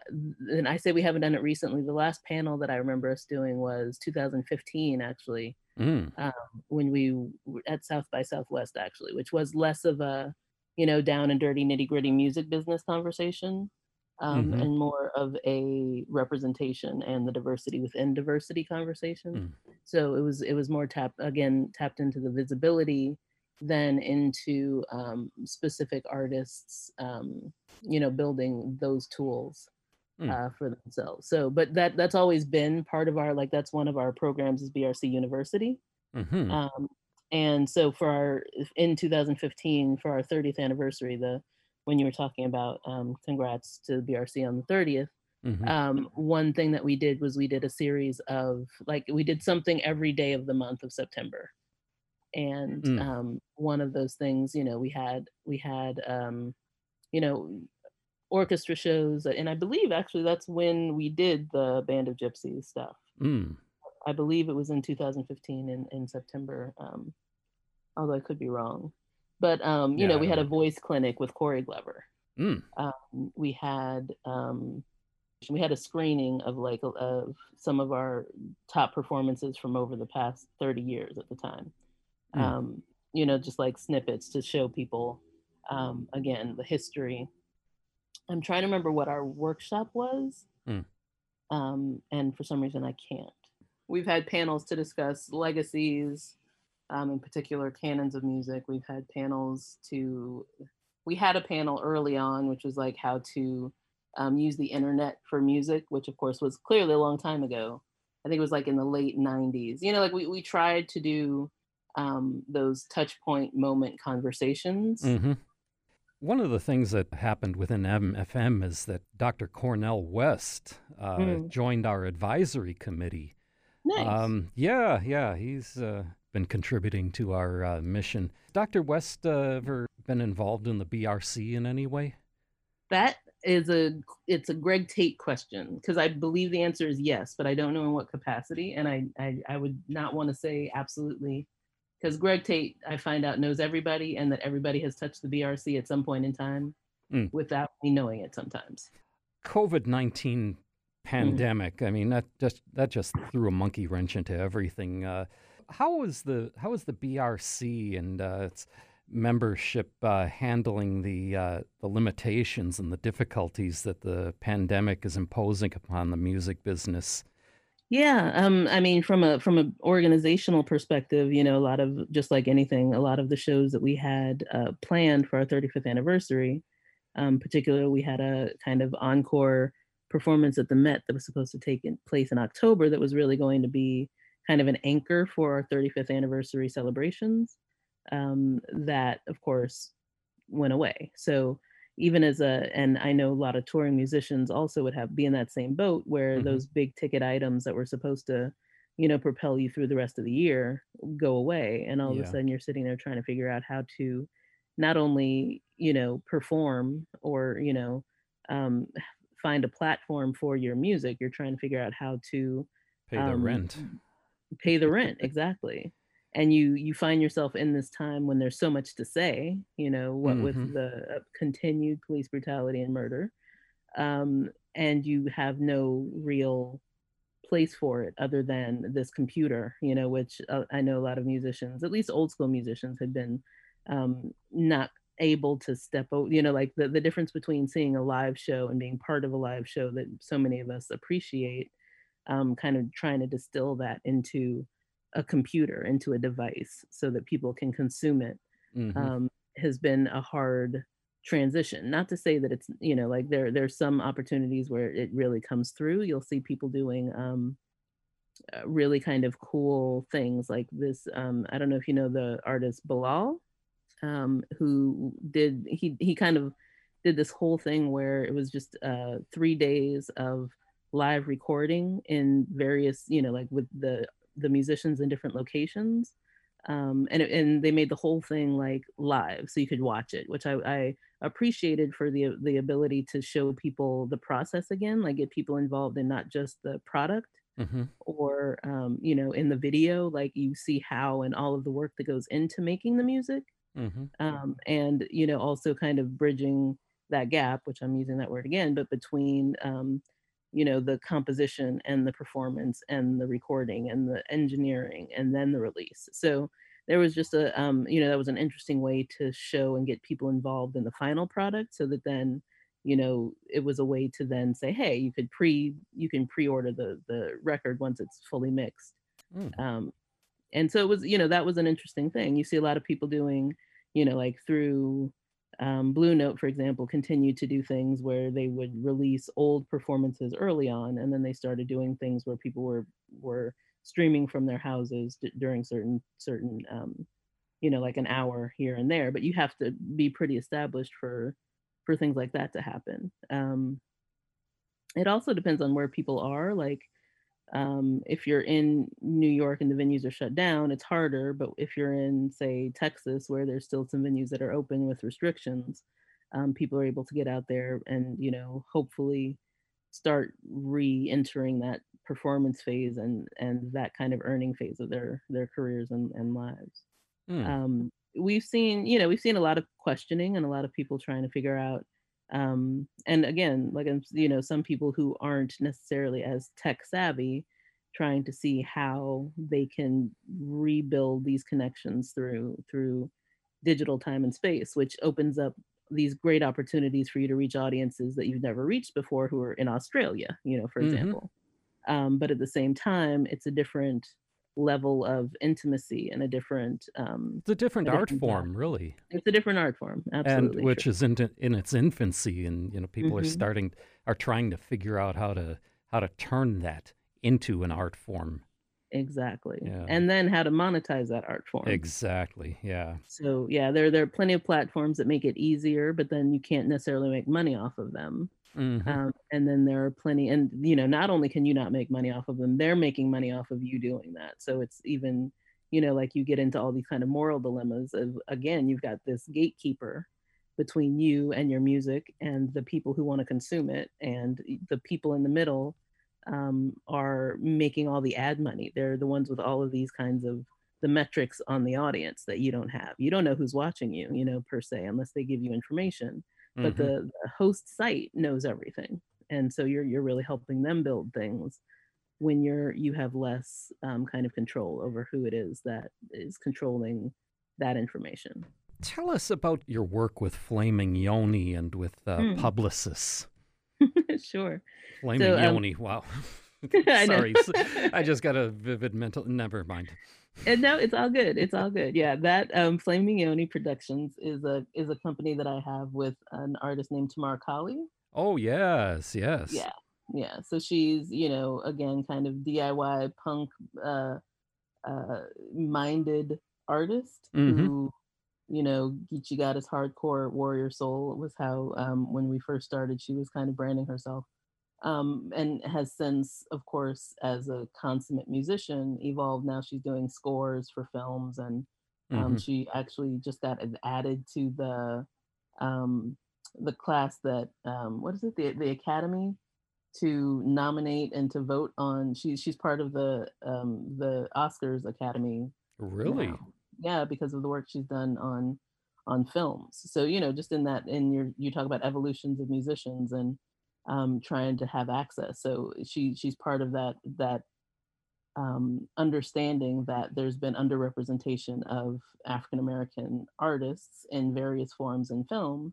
and I say we haven't done it recently. The last panel that I remember us doing was two thousand fifteen, actually, mm. um, when we were at South by Southwest, actually, which was less of a, you know, down and dirty nitty gritty music business conversation um, mm-hmm. and more of a representation and the diversity within diversity conversation. Mm. So it was, it was more tap again, tapped into the visibility than into um, specific artists, um, you know, building those tools mm. uh, for themselves. So, but that that's always been part of our, like, that's one of our programs is B R C University. Mm-hmm. Um, and so for our, in two thousand fifteen, for our thirtieth anniversary, the, when you were talking about um, congrats to B R C on the thirtieth, mm-hmm. um, one thing that we did was we did a series of, like, we did something every day of the month of September. And mm. um, one of those things, you know, we had, we had, um, you know, orchestra shows. And I believe actually that's when we did the Band of Gypsies stuff. Mm. I believe it was in two thousand fifteen in, in September, um, although I could be wrong. But, um, you yeah, know, we had a voice clinic with Corey Glover. Mm. Um, we had, um, we had a screening of like, of some of our top performances from over the past thirty years at the time. Mm. Um, you know, just like snippets to show people, um, again, the history. I'm trying to remember what our workshop was. Mm. Um, and for some reason I can't. We've had panels to discuss legacies, um, in particular canons of music. We've had panels to, we had a panel early on, which was like how to, um, use the internet for music, which of course was clearly a long time ago. I think it was like in the late nineties, you know, like we, we tried to do Um, those touch point moment conversations. Mm-hmm. One of the things that happened within M F M is that Doctor Cornel West uh, mm. joined our advisory committee. Nice. Um, yeah, yeah, he's uh, been contributing to our uh, mission. Doctor West uh, ever been involved in the B R C in any way? That is a, it's a Greg Tate question, because I believe the answer is yes, but I don't know in what capacity. And I, I, I would not want to say absolutely, because Greg Tate, I find out, knows everybody, and that everybody has touched the B R C at some point in time mm. without me knowing it sometimes. COVID nineteen pandemic, mm. I mean, that just that just threw a monkey wrench into everything. Uh, how is the how is the B R C and uh, its membership uh, handling the uh, the limitations and the difficulties that the pandemic is imposing upon the music business? Yeah, um, I mean, from a from an organizational perspective, you know, a lot of, just like anything, a lot of the shows that we had uh, planned for our thirty-fifth anniversary, um, particularly we had a kind of encore performance at the Met that was supposed to take in place in October that was really going to be kind of an anchor for our thirty-fifth anniversary celebrations. Um, that, of course, went away. So even as a, and I know a lot of touring musicians also would have be in that same boat where mm-hmm. those big ticket items that were supposed to, you know, propel you through the rest of the year go away. And all yeah. of a sudden you're sitting there trying to figure out how to not only, you know, perform or, you know, um, find a platform for your music. You're trying to figure out how to pay the um, rent, pay the rent. Exactly. And you you find yourself in this time when there's so much to say, you know, what mm-hmm. with the continued police brutality and murder, um, and you have no real place for it other than this computer, you know, which uh, I know a lot of musicians, at least old school musicians, had been um, not able to step over, you know, like the, the difference between seeing a live show and being part of a live show that so many of us appreciate, um, kind of trying to distill that into a computer, into a device so that people can consume it mm-hmm. um, has been a hard transition. Not to say that it's, you know, like there there's some opportunities where it really comes through. You'll see people doing um, really kind of cool things like this. Um, I don't know if you know the artist Bilal, um, who did, he, he kind of did this whole thing where it was just uh, three days of live recording in various, you know, like with the the musicians in different locations, um, and and they made the whole thing like live, so you could watch it, which I, I appreciated for the the ability to show people the process again, like get people involved in not just the product mm-hmm. or um, you know, in the video, like you see how and all of the work that goes into making the music, mm-hmm. um, and you know, also kind of bridging that gap, which I'm using that word again, but between um, you know, the composition and the performance and the recording and the engineering and then the release. So there was just a, um, you know, that was an interesting way to show and get people involved in the final product so that then, you know, it was a way to then say, hey, you could pre, you can pre-order the the record once it's fully mixed. Mm. Um, and so it was, you know, that was an interesting thing. You see a lot of people doing, you know, like through, Um, Blue Note, for example, continued to do things where they would release old performances early on, and then they started doing things where people were were streaming from their houses d- during certain certain um, you know, like an hour here and there. But you have to be pretty established for for things like that to happen. Um, it also depends on where people are. Like um, if you're in New York and the venues are shut down, it's harder. But if you're in, say, Texas, where there's still some venues that are open with restrictions, um, people are able to get out there and, you know, hopefully start re-entering that performance phase and and that kind of earning phase of their their careers and, and lives. Mm. Um, we've seen, you know, we've seen a lot of questioning and a lot of people trying to figure out. Um, and again, like, you know, some people who aren't necessarily as tech savvy, trying to see how they can rebuild these connections through through digital time and space, which opens up these great opportunities for you to reach audiences that you've never reached before, who are in Australia, you know, for mm-hmm. example. Um, but at the same time, it's a different level of intimacy and a different um it's a different, a different art form path. really it's a different art form absolutely and which true. is in in its infancy, and you know, people mm-hmm. are starting are trying to figure out how to how to turn that into an art form. Exactly. Yeah. And then how to monetize that art form. Exactly. Yeah. So yeah, there, there are plenty of platforms that make it easier, but then you can't necessarily make money off of them. Mm-hmm. Um, and then there are plenty, and you know, not only can you not make money off of them, they're making money off of you doing that. So it's even, you know, like you get into all these kind of moral dilemmas of, again, you've got this gatekeeper between you and your music and the people who want to consume it, and the people in the middle um, are making all the ad money. They're the ones with all of these kinds of the metrics on the audience that you don't have. You don't know who's watching you, you know, per se, unless they give you information. But mm-hmm. the, the host site knows everything, and so you're you're really helping them build things when you're you have less um, kind of control over who it is that is controlling that information. Tell us about your work with Flaming Yoni and with uh, mm. Publicis. Sure. Flaming so, um, Yoni. Wow. Sorry, I, I just got a vivid mental. Never mind. And no, it's all good. It's all good. Yeah, that um, Flaming Yoni Productions is a is a company that I have with an artist named Tamar Colley. Oh yes, yes. Yeah, yeah. So she's, you know, again, kind of D I Y punk uh, uh, minded artist mm-hmm. who, you know, Geechee Goddess hardcore warrior soul was how um, when we first started she was kind of branding herself. Um, and has since, of course, as a consummate musician, evolved. Now she's doing scores for films, and um, mm-hmm. she actually just got added to the um, the class that um, what is it the the Academy to nominate and to vote on. She's she's part of the um, the Oscars Academy. Really? Now. Yeah, because of the work she's done on on films. So you know, just in that, in your you talk about evolutions of musicians and. Um, trying to have access. So she she's part of that that um, understanding that there's been underrepresentation of African-American artists in various forms in film,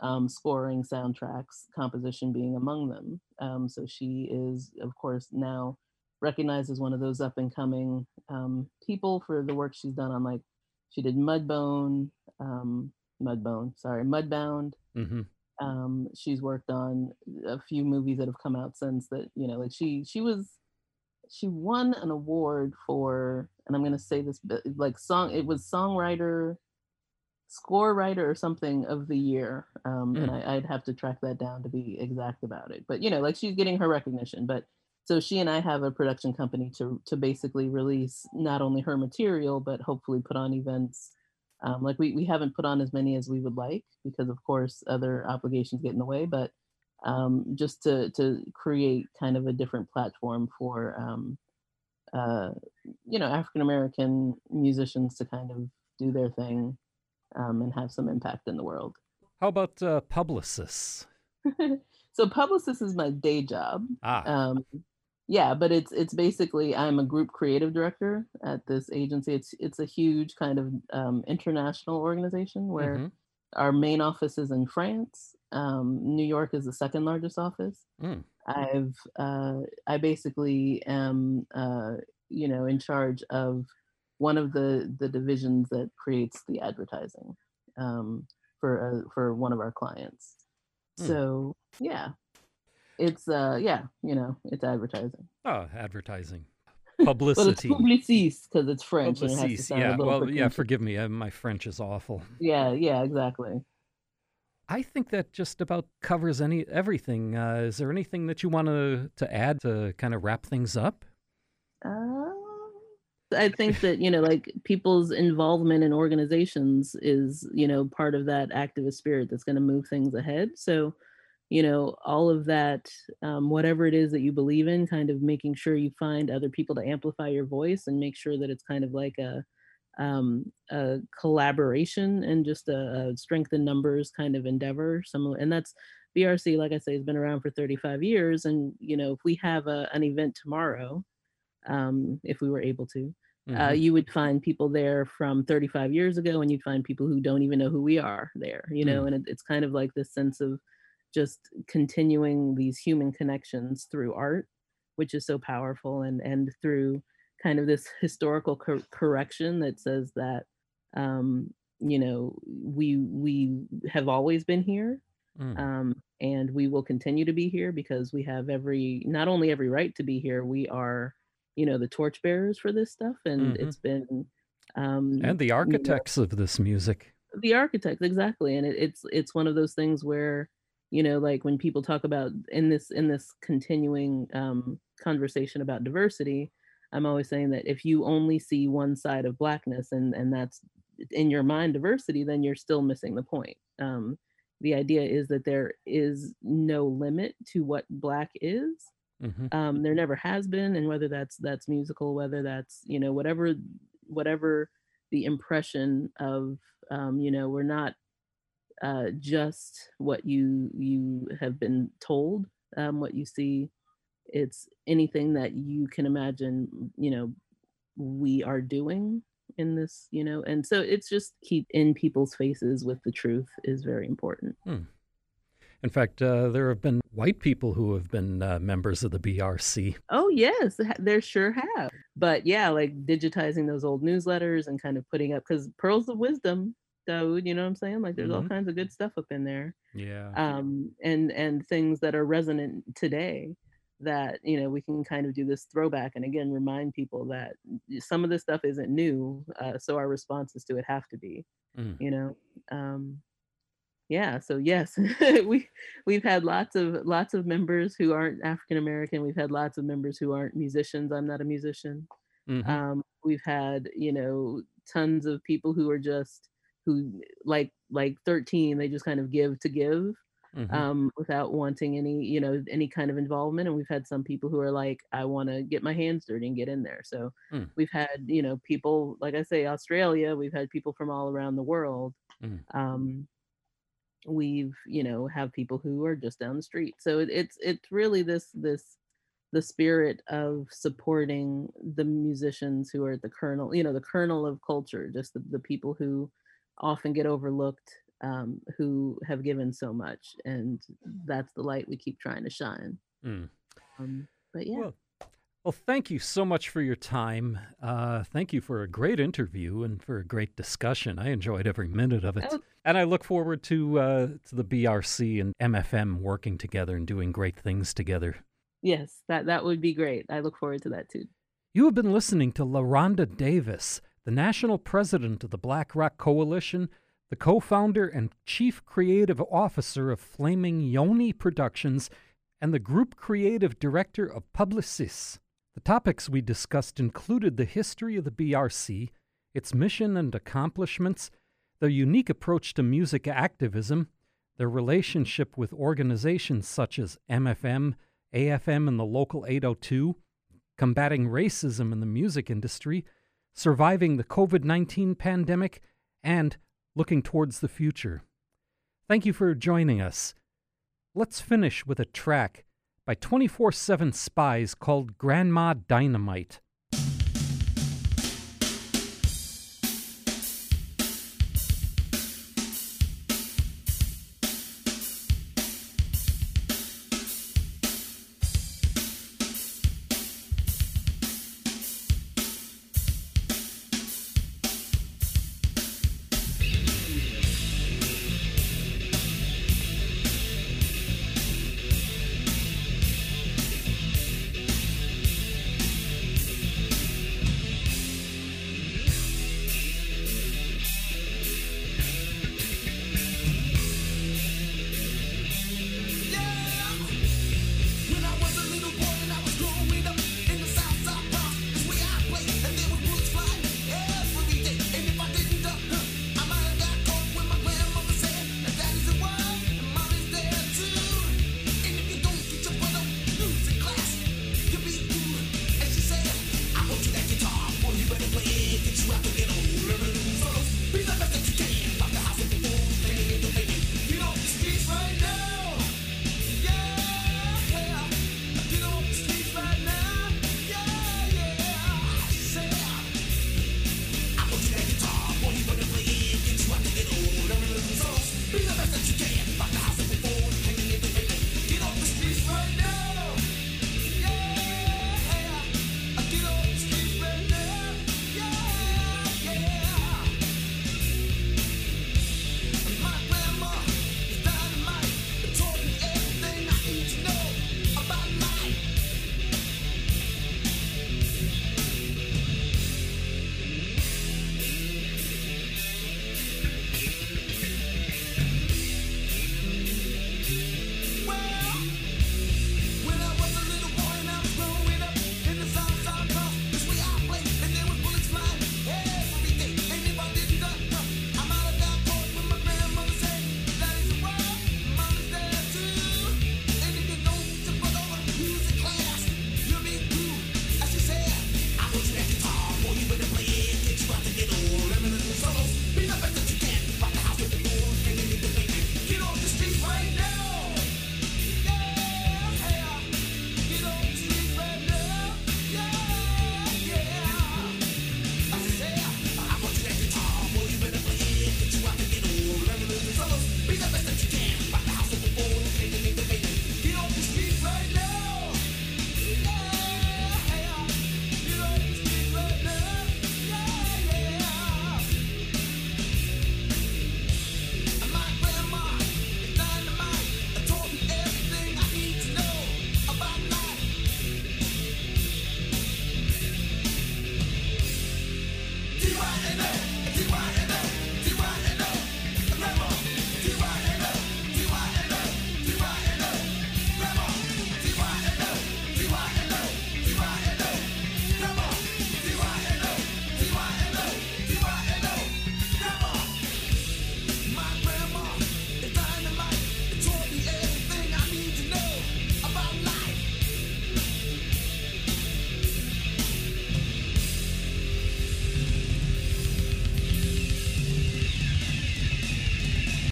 um, scoring, soundtracks, composition being among them. Um, so she is, of course, now recognized as one of those up-and-coming um, people for the work she's done on, like, she did Mudbone, um, Mudbone, sorry, Mudbound. Mm-hmm. Um, she's worked on a few movies that have come out since that, you know, like she, she was, she won an award for, and I'm going to say this, but like song, it was songwriter, score writer or something of the year. Um, mm. And I, I'd have to track that down to be exact about it, but you know, like she's getting her recognition, but so she and I have a production company to, to basically release not only her material, but hopefully put on events. Um, like we, we haven't put on as many as we would like because, of course, other obligations get in the way, but um, just to, to create kind of a different platform for, um, uh, you know, African-American musicians to kind of do their thing um, and have some impact in the world. How about uh, Publicis? So Publicis is my day job. Ah. Um, yeah, but it's it's basically I'm a group creative director at this agency. It's it's a huge kind of um, international organization where mm-hmm. our main office is in France. Um, New York is the second largest office. Mm. I've uh, I basically am uh, you know in charge of one of the the divisions that creates the advertising um, for a, for one of our clients. Mm. So yeah. It's, uh, yeah, you know, it's advertising. Oh, advertising. Publicity. Well, it's Publicis, because it's French. Publicis, and it has to sound yeah. Well, pretentious. Yeah, forgive me. My French is awful. Yeah, yeah, exactly. I think that just about covers any everything. Uh, is there anything that you want to, to add to kind of wrap things up? Uh, I think that, you know, like people's involvement in organizations is, you know, part of that activist spirit that's going to move things ahead. So, you know, all of that, um, whatever it is that you believe in, kind of making sure you find other people to amplify your voice and make sure that it's kind of like a, um, a collaboration and just a, a strength in numbers kind of endeavor. Some, and that's B R C, like I say, has been around for thirty-five years. And, you know, if we have a, an event tomorrow, um, if we were able to, mm-hmm. uh, you would find people there from thirty-five years ago, and you'd find people who don't even know who we are there, you know, mm-hmm. and it, it's kind of like this sense of just continuing these human connections through art, which is so powerful, and and through kind of this historical cor- correction that says that, um, you know, we we have always been here, mm. um, and we will continue to be here because we have every, not only every right to be here, we are, you know, the torchbearers for this stuff. And mm-hmm. it's been um and the architects you know, of this music. The architects, exactly. And it, it's it's one of those things where, you know, like when people talk about in this in this continuing um conversation about diversity, I'm always saying that if you only see one side of blackness and and that's in your mind diversity, then you're still missing the point. Um, the idea is that there is no limit to what black is. Mm-hmm. Um, there never has been, and whether that's that's musical, whether that's you know whatever whatever the impression of um, you know we're not uh, just what you you have been told, um, what you see. It's anything that you can imagine, you know, we are doing in this, you know, and so it's just keep in people's faces with the truth is very important. Hmm. In fact, uh, there have been white people who have been uh, members of the B R C. Oh, yes, there sure have. But yeah, like digitizing those old newsletters and kind of putting up, because pearls of wisdom, Dawood, you know what I'm saying? Like there's mm-hmm. all kinds of good stuff up in there. Yeah. Um, and and things that are resonant today. That you know we can kind of do this throwback and again remind people that some of this stuff isn't new, uh, so our responses to it have to be mm. you know um yeah so yes we we've had lots of lots of members who aren't African American. We've had lots of members who aren't musicians. I'm not a musician. Mm-hmm. um we've had you know tons of people who are just who like like thirteen, they just kind of give to give. Mm-hmm. Um, without wanting any, you know, any kind of involvement. And we've had some people who are like, I want to get my hands dirty and get in there. So mm. we've had, you know, people, like I say, Australia, we've had people from all around the world. Mm. Um, we've, you know, have people who are just down the street. So it, it's, it's really this, this, the spirit of supporting the musicians who are at the kernel, you know, the kernel of culture, just the, the people who often get overlooked. Um, who have given so much, and that's the light we keep trying to shine. Mm. Um, but yeah. Well, well, thank you so much for your time. Uh, thank you for a great interview and for a great discussion. I enjoyed every minute of it. Oh. And I look forward to uh, to the B R C and M F M working together and doing great things together. Yes, that, that would be great. I look forward to that too. You have been listening to LaRonda Davis, the national president of the Black Rock Coalition, the co-founder and chief creative officer of Flaming Yoni Productions, and the group creative director of Publicis. The topics we discussed included the history of the B R C, its mission and accomplishments, their unique approach to music activism, their relationship with organizations such as M F M, A F M and the Local eight oh two, combating racism in the music industry, surviving the covid nineteen pandemic, and looking towards the future. Thank you for joining us. Let's finish with a track by twenty-four seven Spies called Grandma Dynamite.